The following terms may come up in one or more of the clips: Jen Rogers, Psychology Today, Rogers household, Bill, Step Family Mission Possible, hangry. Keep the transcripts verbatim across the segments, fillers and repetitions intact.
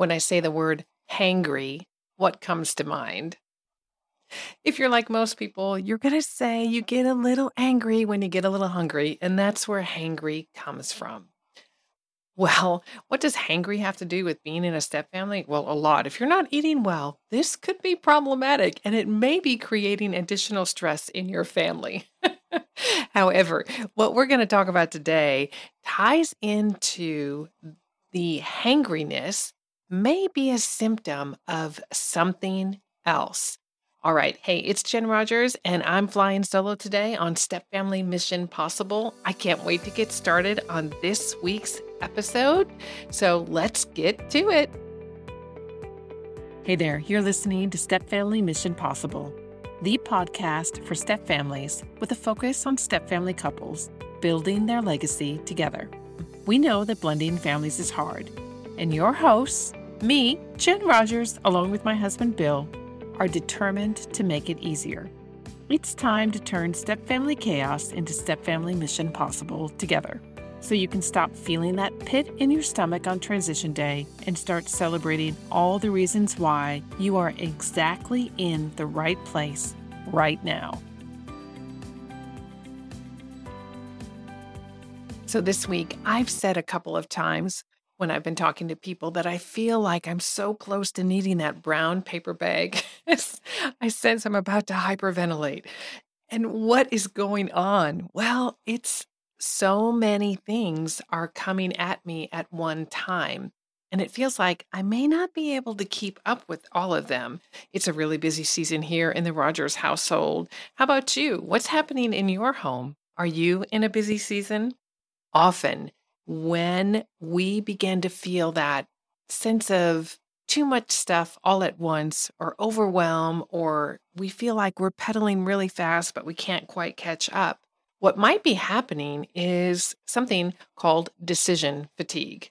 when I say the word hangry, what comes to mind? If you're like most people, you're going to say you get a little angry when you get a little hungry, and that's where hangry comes from. Well, what does hangry have to do with being in a step family? Well, a lot. If you're not eating well, this could be problematic, and it may be creating additional stress in your family. However, what we're going to talk about today ties into the hangriness may be a symptom of something else. All right. Hey, it's Jen Rogers, and I'm flying solo today on Step Family Mission Possible. I can't wait to get started on this week's episode. So let's get to it. Hey there, you're listening to Step Family Mission Possible, the podcast for step families with a focus on step family couples building their legacy together. We know that blending families is hard, and your hosts, me, Jen Rogers, along with my husband, Bill, are determined to make it easier. It's time to turn Step Family chaos into Step Family Mission Possible together, so you can stop feeling that pit in your stomach on transition day and start celebrating all the reasons why you are exactly in the right place right now. So this week, I've said a couple of times when I've been talking to people that I feel like I'm so close to needing that brown paper bag. I sense I'm about to hyperventilate. And what is going on? Well, it's so many things are coming at me at one time. And it feels like I may not be able to keep up with all of them. It's a really busy season here in the Rogers household. How about you? What's happening in your home? Are you in a busy season? Often, when we begin to feel that sense of too much stuff all at once, or overwhelm, or we feel like we're pedaling really fast, but we can't quite catch up, what might be happening is something called decision fatigue.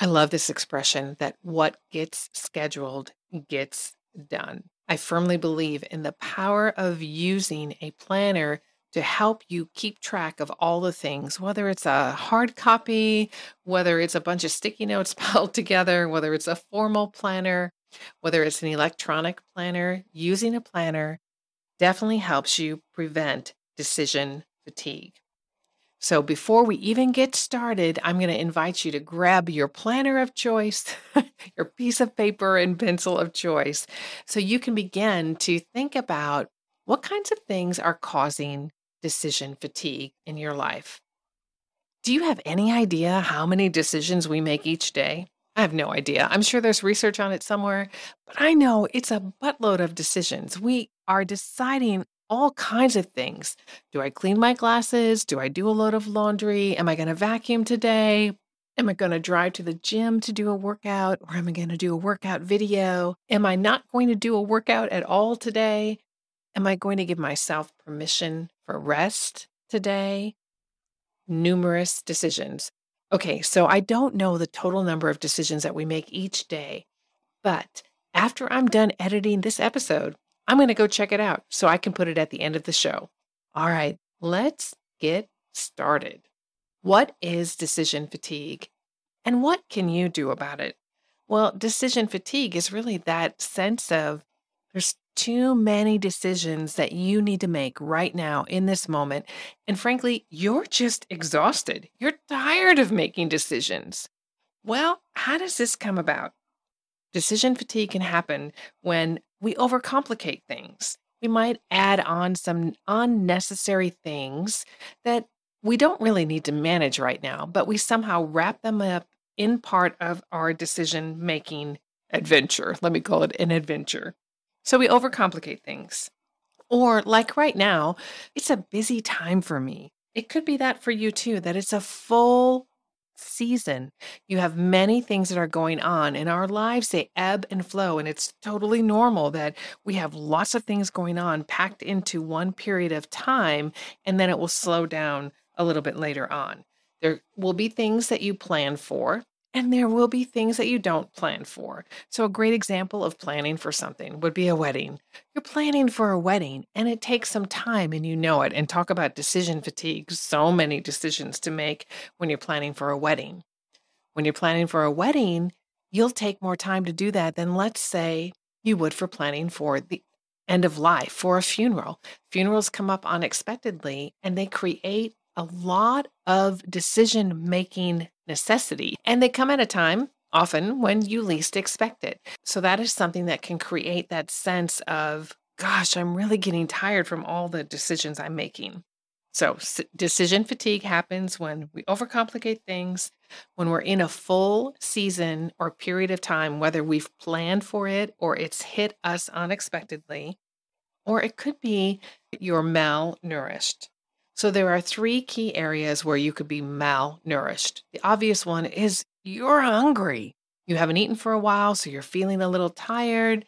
I love this expression that what gets scheduled gets done. I firmly believe in the power of using a planner to help you keep track of all the things, whether it's a hard copy, whether it's a bunch of sticky notes piled together, whether it's a formal planner, whether it's an electronic planner. Using a planner definitely helps you prevent decision fatigue. So before we even get started, I'm going to invite you to grab your planner of choice, your piece of paper and pencil of choice, so you can begin to think about what kinds of things are causing decision fatigue in your life. Do you have any idea how many decisions we make each day? I have no idea. I'm sure there's research on it somewhere, but I know it's a buttload of decisions. We are deciding all kinds of things. Do I clean my glasses? Do I do a load of laundry? Am I going to vacuum today? Am I going to drive to the gym to do a workout? Or am I going to do a workout video? Am I not going to do a workout at all today? Am I going to give myself permission for rest today? Numerous decisions. Okay, so I don't know the total number of decisions that we make each day, but after I'm done editing this episode, I'm going to go check it out so I can put it at the end of the show. All right, let's get started. What is decision fatigue, and what can you do about it? Well, decision fatigue is really that sense of there's too many decisions that you need to make right now in this moment. And frankly, you're just exhausted. You're tired of making decisions. Well, how does this come about? Decision fatigue can happen when we overcomplicate things. We might add on some unnecessary things that we don't really need to manage right now, but we somehow wrap them up in part of our decision-making adventure. Let me call it an adventure. So we overcomplicate things. Or like right now, it's a busy time for me. It could be that for you too, that it's a full season. You have many things that are going on in our lives. They ebb and flow, and it's totally normal that we have lots of things going on packed into one period of time, and then it will slow down a little bit later on. There will be things that you plan for, and there will be things that you don't plan for. So a great example of planning for something would be a wedding. You're planning for a wedding, and it takes some time, and you know it. And talk about decision fatigue. So many decisions to make when you're planning for a wedding. When you're planning for a wedding, you'll take more time to do that than, let's say, you would for planning for the end of life, for a funeral. Funerals come up unexpectedly, and they create a lot of decision-making necessity. And they come at a time, often, when you least expect it. So that is something that can create that sense of, gosh, I'm really getting tired from all the decisions I'm making. So s- decision fatigue happens when we overcomplicate things, when we're in a full season or period of time, whether we've planned for it or it's hit us unexpectedly, or it could be you're malnourished. So there are three key areas where you could be malnourished. The obvious one is you're hungry. You haven't eaten for a while, so you're feeling a little tired.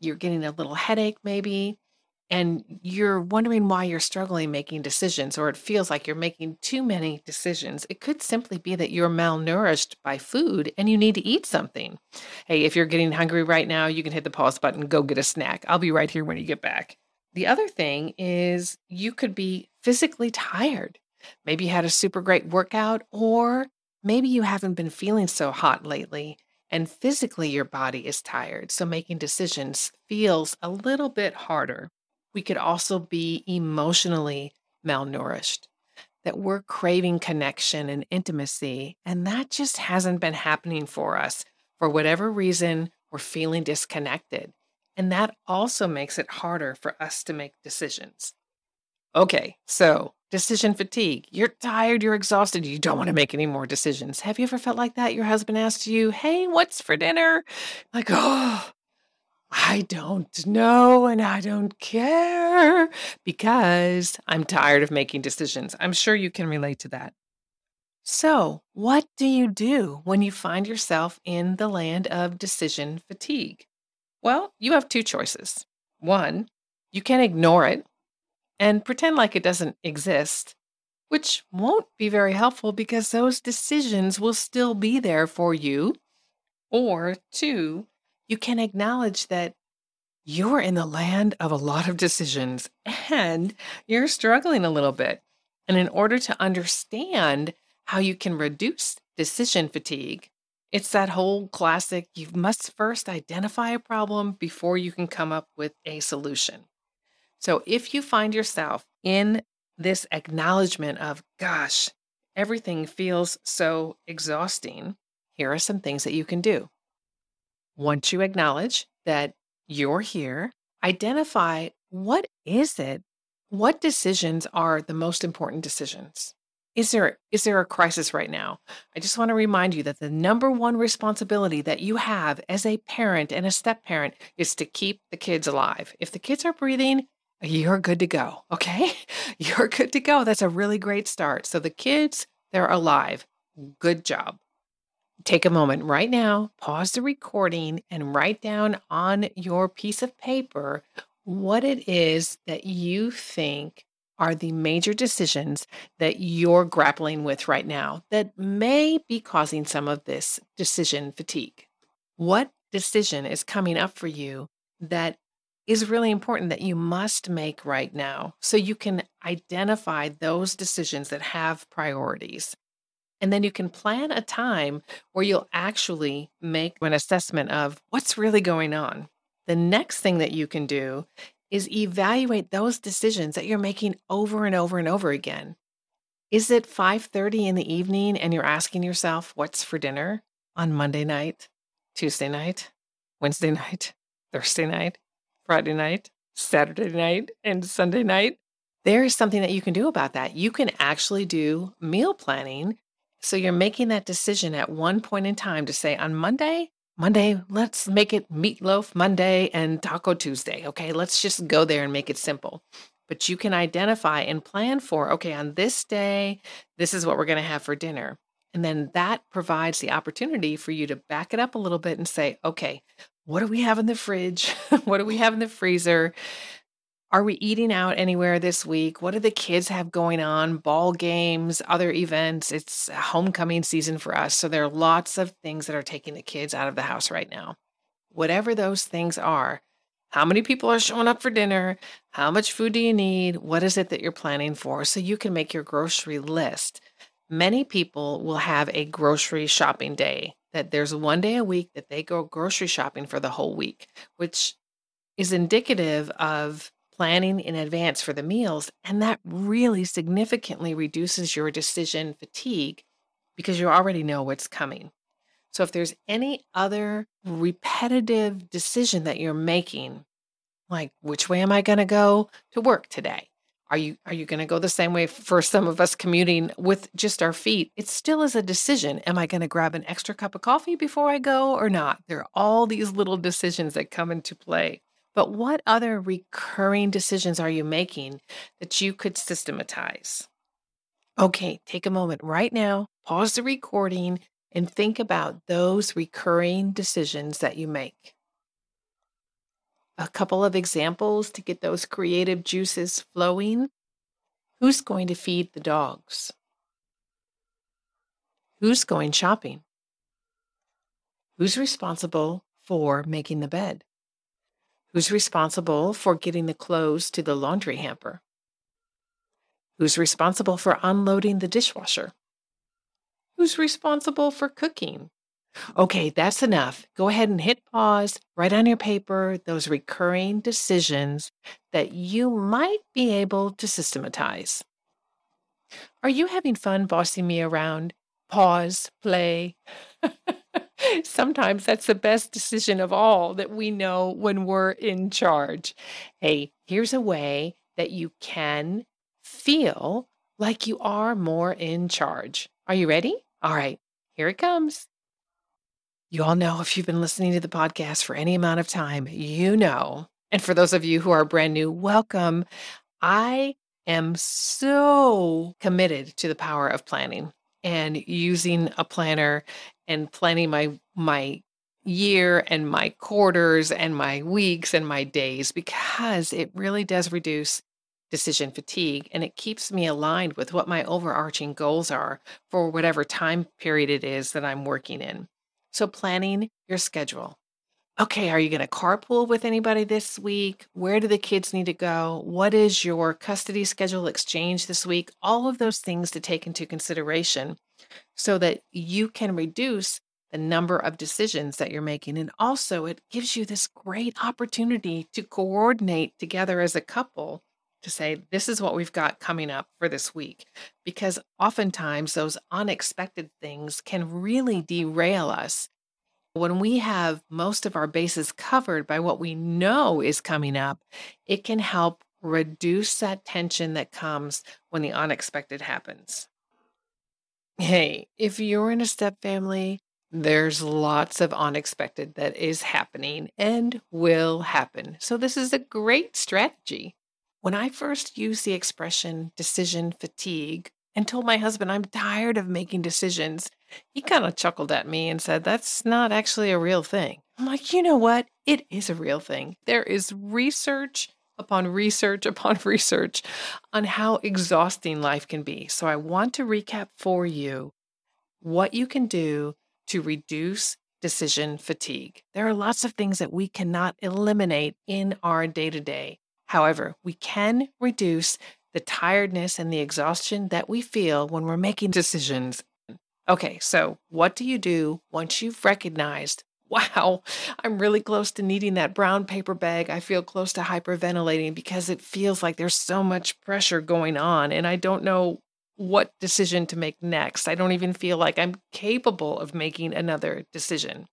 You're getting a little headache maybe. And you're wondering why you're struggling making decisions, or it feels like you're making too many decisions. It could simply be that you're malnourished by food and you need to eat something. Hey, if you're getting hungry right now, you can hit the pause button, go get a snack. I'll be right here when you get back. The other thing is you could be physically tired. Maybe you had a super great workout, or maybe you haven't been feeling so hot lately. And physically your body is tired, so making decisions feels a little bit harder. We could also be emotionally malnourished, that we're craving connection and intimacy, and that just hasn't been happening for us. For whatever reason, we're feeling disconnected, and that also makes it harder for us to make decisions. Okay, so decision fatigue. You're tired, you're exhausted, you don't want to make any more decisions. Have you ever felt like that? Your husband asked you, hey, what's for dinner? Like, oh, I don't know, and I don't care because I'm tired of making decisions. I'm sure you can relate to that. So, what do you do when you find yourself in the land of decision fatigue? Well, you have two choices. One, you can ignore it and pretend like it doesn't exist, which won't be very helpful because those decisions will still be there for you. Or two, you can acknowledge that you're in the land of a lot of decisions and you're struggling a little bit. And in order to understand how you can reduce decision fatigue, it's that whole classic, you must first identify a problem before you can come up with a solution. So if you find yourself in this acknowledgement of, gosh, everything feels so exhausting, here are some things that you can do. Once you acknowledge that you're here, identify what is it? What decisions are the most important decisions? Is there, is there a crisis right now? I just want to remind you that the number one responsibility that you have as a parent and a step-parent is to keep the kids alive. If the kids are breathing, you're good to go, okay? You're good to go. That's a really great start. So the kids, they're alive. Good job. Take a moment right now, pause the recording, and write down on your piece of paper what it is that you think are the major decisions that you're grappling with right now that may be causing some of this decision fatigue. What decision is coming up for you that is really important that you must make right now so you can identify those decisions that have priorities? And then you can plan a time where you'll actually make an assessment of what's really going on. The next thing that you can do is evaluate those decisions that you're making over and over and over again. Is it five thirty in the evening and you're asking yourself, what's for dinner on Monday night, Tuesday night, Wednesday night, Thursday night, Friday night, Saturday night, and Sunday night? There is something that you can do about that. You can actually do meal planning. So you're making that decision at one point in time to say on Monday, Monday, let's make it meatloaf Monday and Taco Tuesday. Okay, let's just go there and make it simple. But you can identify and plan for, okay, on this day, this is what we're going to have for dinner. And then that provides the opportunity for you to back it up a little bit and say, okay, what do we have in the fridge? What do we have in the freezer? Are we eating out anywhere this week? What do the kids have going on? Ball games, other events. It's homecoming season for us. So there are lots of things that are taking the kids out of the house right now. Whatever those things are, how many people are showing up for dinner? How much food do you need? What is it that you're planning for? So you can make your grocery list. Many people will have a grocery shopping day. that there's one day a week that they go grocery shopping for the whole week, which is indicative of planning in advance for the meals. And that really significantly reduces your decision fatigue because you already know what's coming. So if there's any other repetitive decision that you're making, like, which way am I going to go to work today? Are you are you going to go the same way for some of us commuting with just our feet? It still is a decision. Am I going to grab an extra cup of coffee before I go or not? There are all these little decisions that come into play. But what other recurring decisions are you making that you could systematize? Okay, take a moment right now, pause the recording, and think about those recurring decisions that you make. A couple of examples to get those creative juices flowing. Who's going to feed the dogs? Who's going shopping? Who's responsible for making the bed? Who's responsible for getting the clothes to the laundry hamper? Who's responsible for unloading the dishwasher? Who's responsible for cooking? Okay, that's enough. Go ahead and hit pause, write on your paper those recurring decisions that you might be able to systematize. Are you having fun bossing me around? Pause, play. Sometimes that's the best decision of all that we know when we're in charge. Hey, here's a way that you can feel like you are more in charge. Are you ready? All right, here it comes. You all know, if you've been listening to the podcast for any amount of time, you know, and for those of you who are brand new, welcome. I am so committed to the power of planning and using a planner and planning my, my year and my quarters and my weeks and my days, because it really does reduce decision fatigue. And it keeps me aligned with what my overarching goals are for whatever time period it is that I'm working in. So planning your schedule. Okay, are you going to carpool with anybody this week? Where do the kids need to go? What is your custody schedule exchange this week? All of those things to take into consideration so that you can reduce the number of decisions that you're making. And also it gives you this great opportunity to coordinate together as a couple to say, this is what we've got coming up for this week, because oftentimes those unexpected things can really derail us. When we have most of our bases covered by what we know is coming up, it can help reduce that tension that comes when the unexpected happens. Hey, if you're in a step family, there's lots of unexpected that is happening and will happen. So this is a great strategy. When I first used the expression decision fatigue and told my husband, I'm tired of making decisions, he kind of chuckled at me and said, that's not actually a real thing. I'm like, you know what? It is a real thing. There is research upon research upon research on how exhausting life can be. So I want to recap for you what you can do to reduce decision fatigue. There are lots of things that we cannot eliminate in our day-to-day. However, we can reduce the tiredness and the exhaustion that we feel when we're making decisions. Okay, so what do you do once you've recognized, wow, I'm really close to needing that brown paper bag. I feel close to hyperventilating because it feels like there's so much pressure going on and I don't know what decision to make next. I don't even feel like I'm capable of making another decision.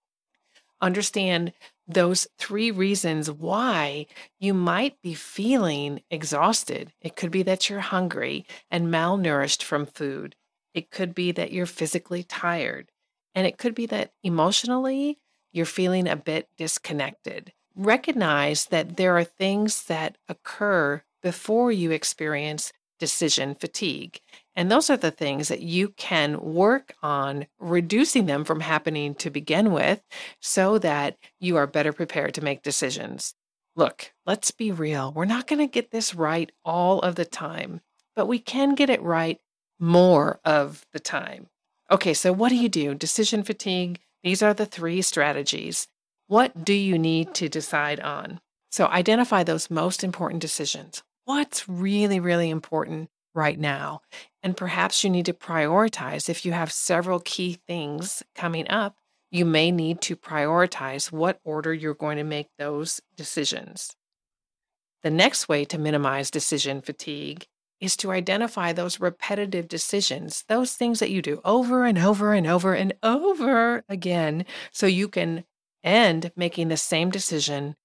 Understand those three reasons why you might be feeling exhausted. It could be that you're hungry and malnourished from food. It could be that you're physically tired. And it could be that emotionally, you're feeling a bit disconnected. Recognize that there are things that occur before you experience decision fatigue. And those are the things that you can work on reducing them from happening to begin with so that you are better prepared to make decisions. Look, let's be real. We're not going to get this right all of the time, but we can get it right more of the time. Okay, so what do you do? Decision fatigue. These are the three strategies. What do you need to decide on? So identify those most important decisions. What's really, really important right now? And perhaps you need to prioritize. If you have several key things coming up, you may need to prioritize what order you're going to make those decisions. The next way to minimize decision fatigue is to identify those repetitive decisions, those things that you do over and over and over and over again, so you can end making the same decision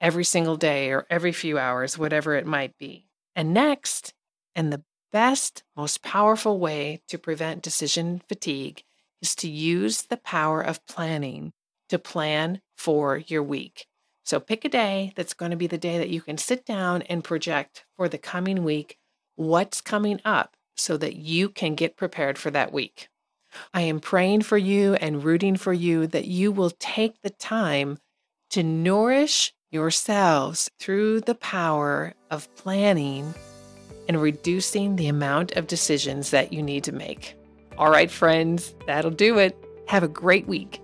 every single day or every few hours, whatever it might be. And next, and the best, most powerful way to prevent decision fatigue is to use the power of planning to plan for your week. So pick a day that's going to be the day that you can sit down and project for the coming week what's coming up so that you can get prepared for that week. I am praying for you and rooting for you that you will take the time to nourish yourselves through the power of planning and reducing the amount of decisions that you need to make. All right, friends, that'll do it. Have a great week.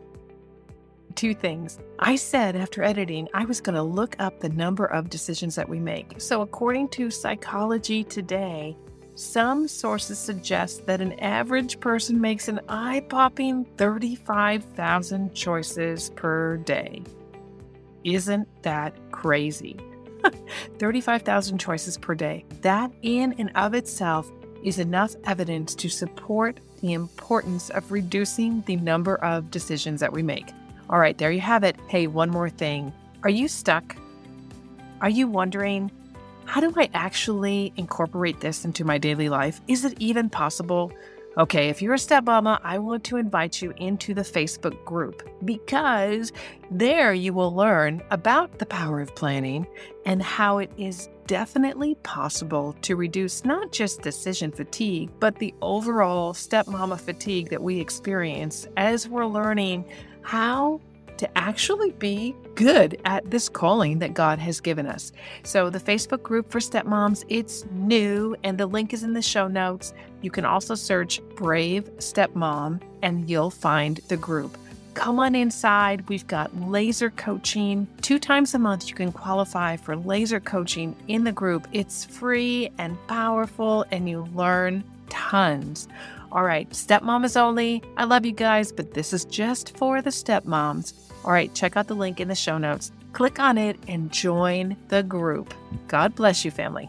Two things. I said after editing, I was going to look up the number of decisions that we make. So according to Psychology Today, some sources suggest that an average person makes an eye-popping thirty-five thousand choices per day. Isn't that crazy? thirty-five thousand choices per day. That in and of itself is enough evidence to support the importance of reducing the number of decisions that we make. All right, there you have it. Hey, one more thing. Are you stuck? Are you wondering, how do I actually incorporate this into my daily life? Is it even possible? Okay, if you're a stepmama, I want to invite you into the Facebook group, because there you will learn about the power of planning and how it is definitely possible to reduce not just decision fatigue, but the overall stepmama fatigue that we experience as we're learning how to actually be good at this calling that God has given us. So the Facebook group for stepmoms, it's new, and the link is in the show notes. You can also search Brave Stepmom and you'll find the group. Come on inside. We've got laser coaching. Two times a month, you can qualify for laser coaching in the group. It's free and powerful, and you learn tons. All right, stepmamas only. I love you guys, but this is just for the stepmoms. All right, check out the link in the show notes. Click on it and join the group. God bless you, family.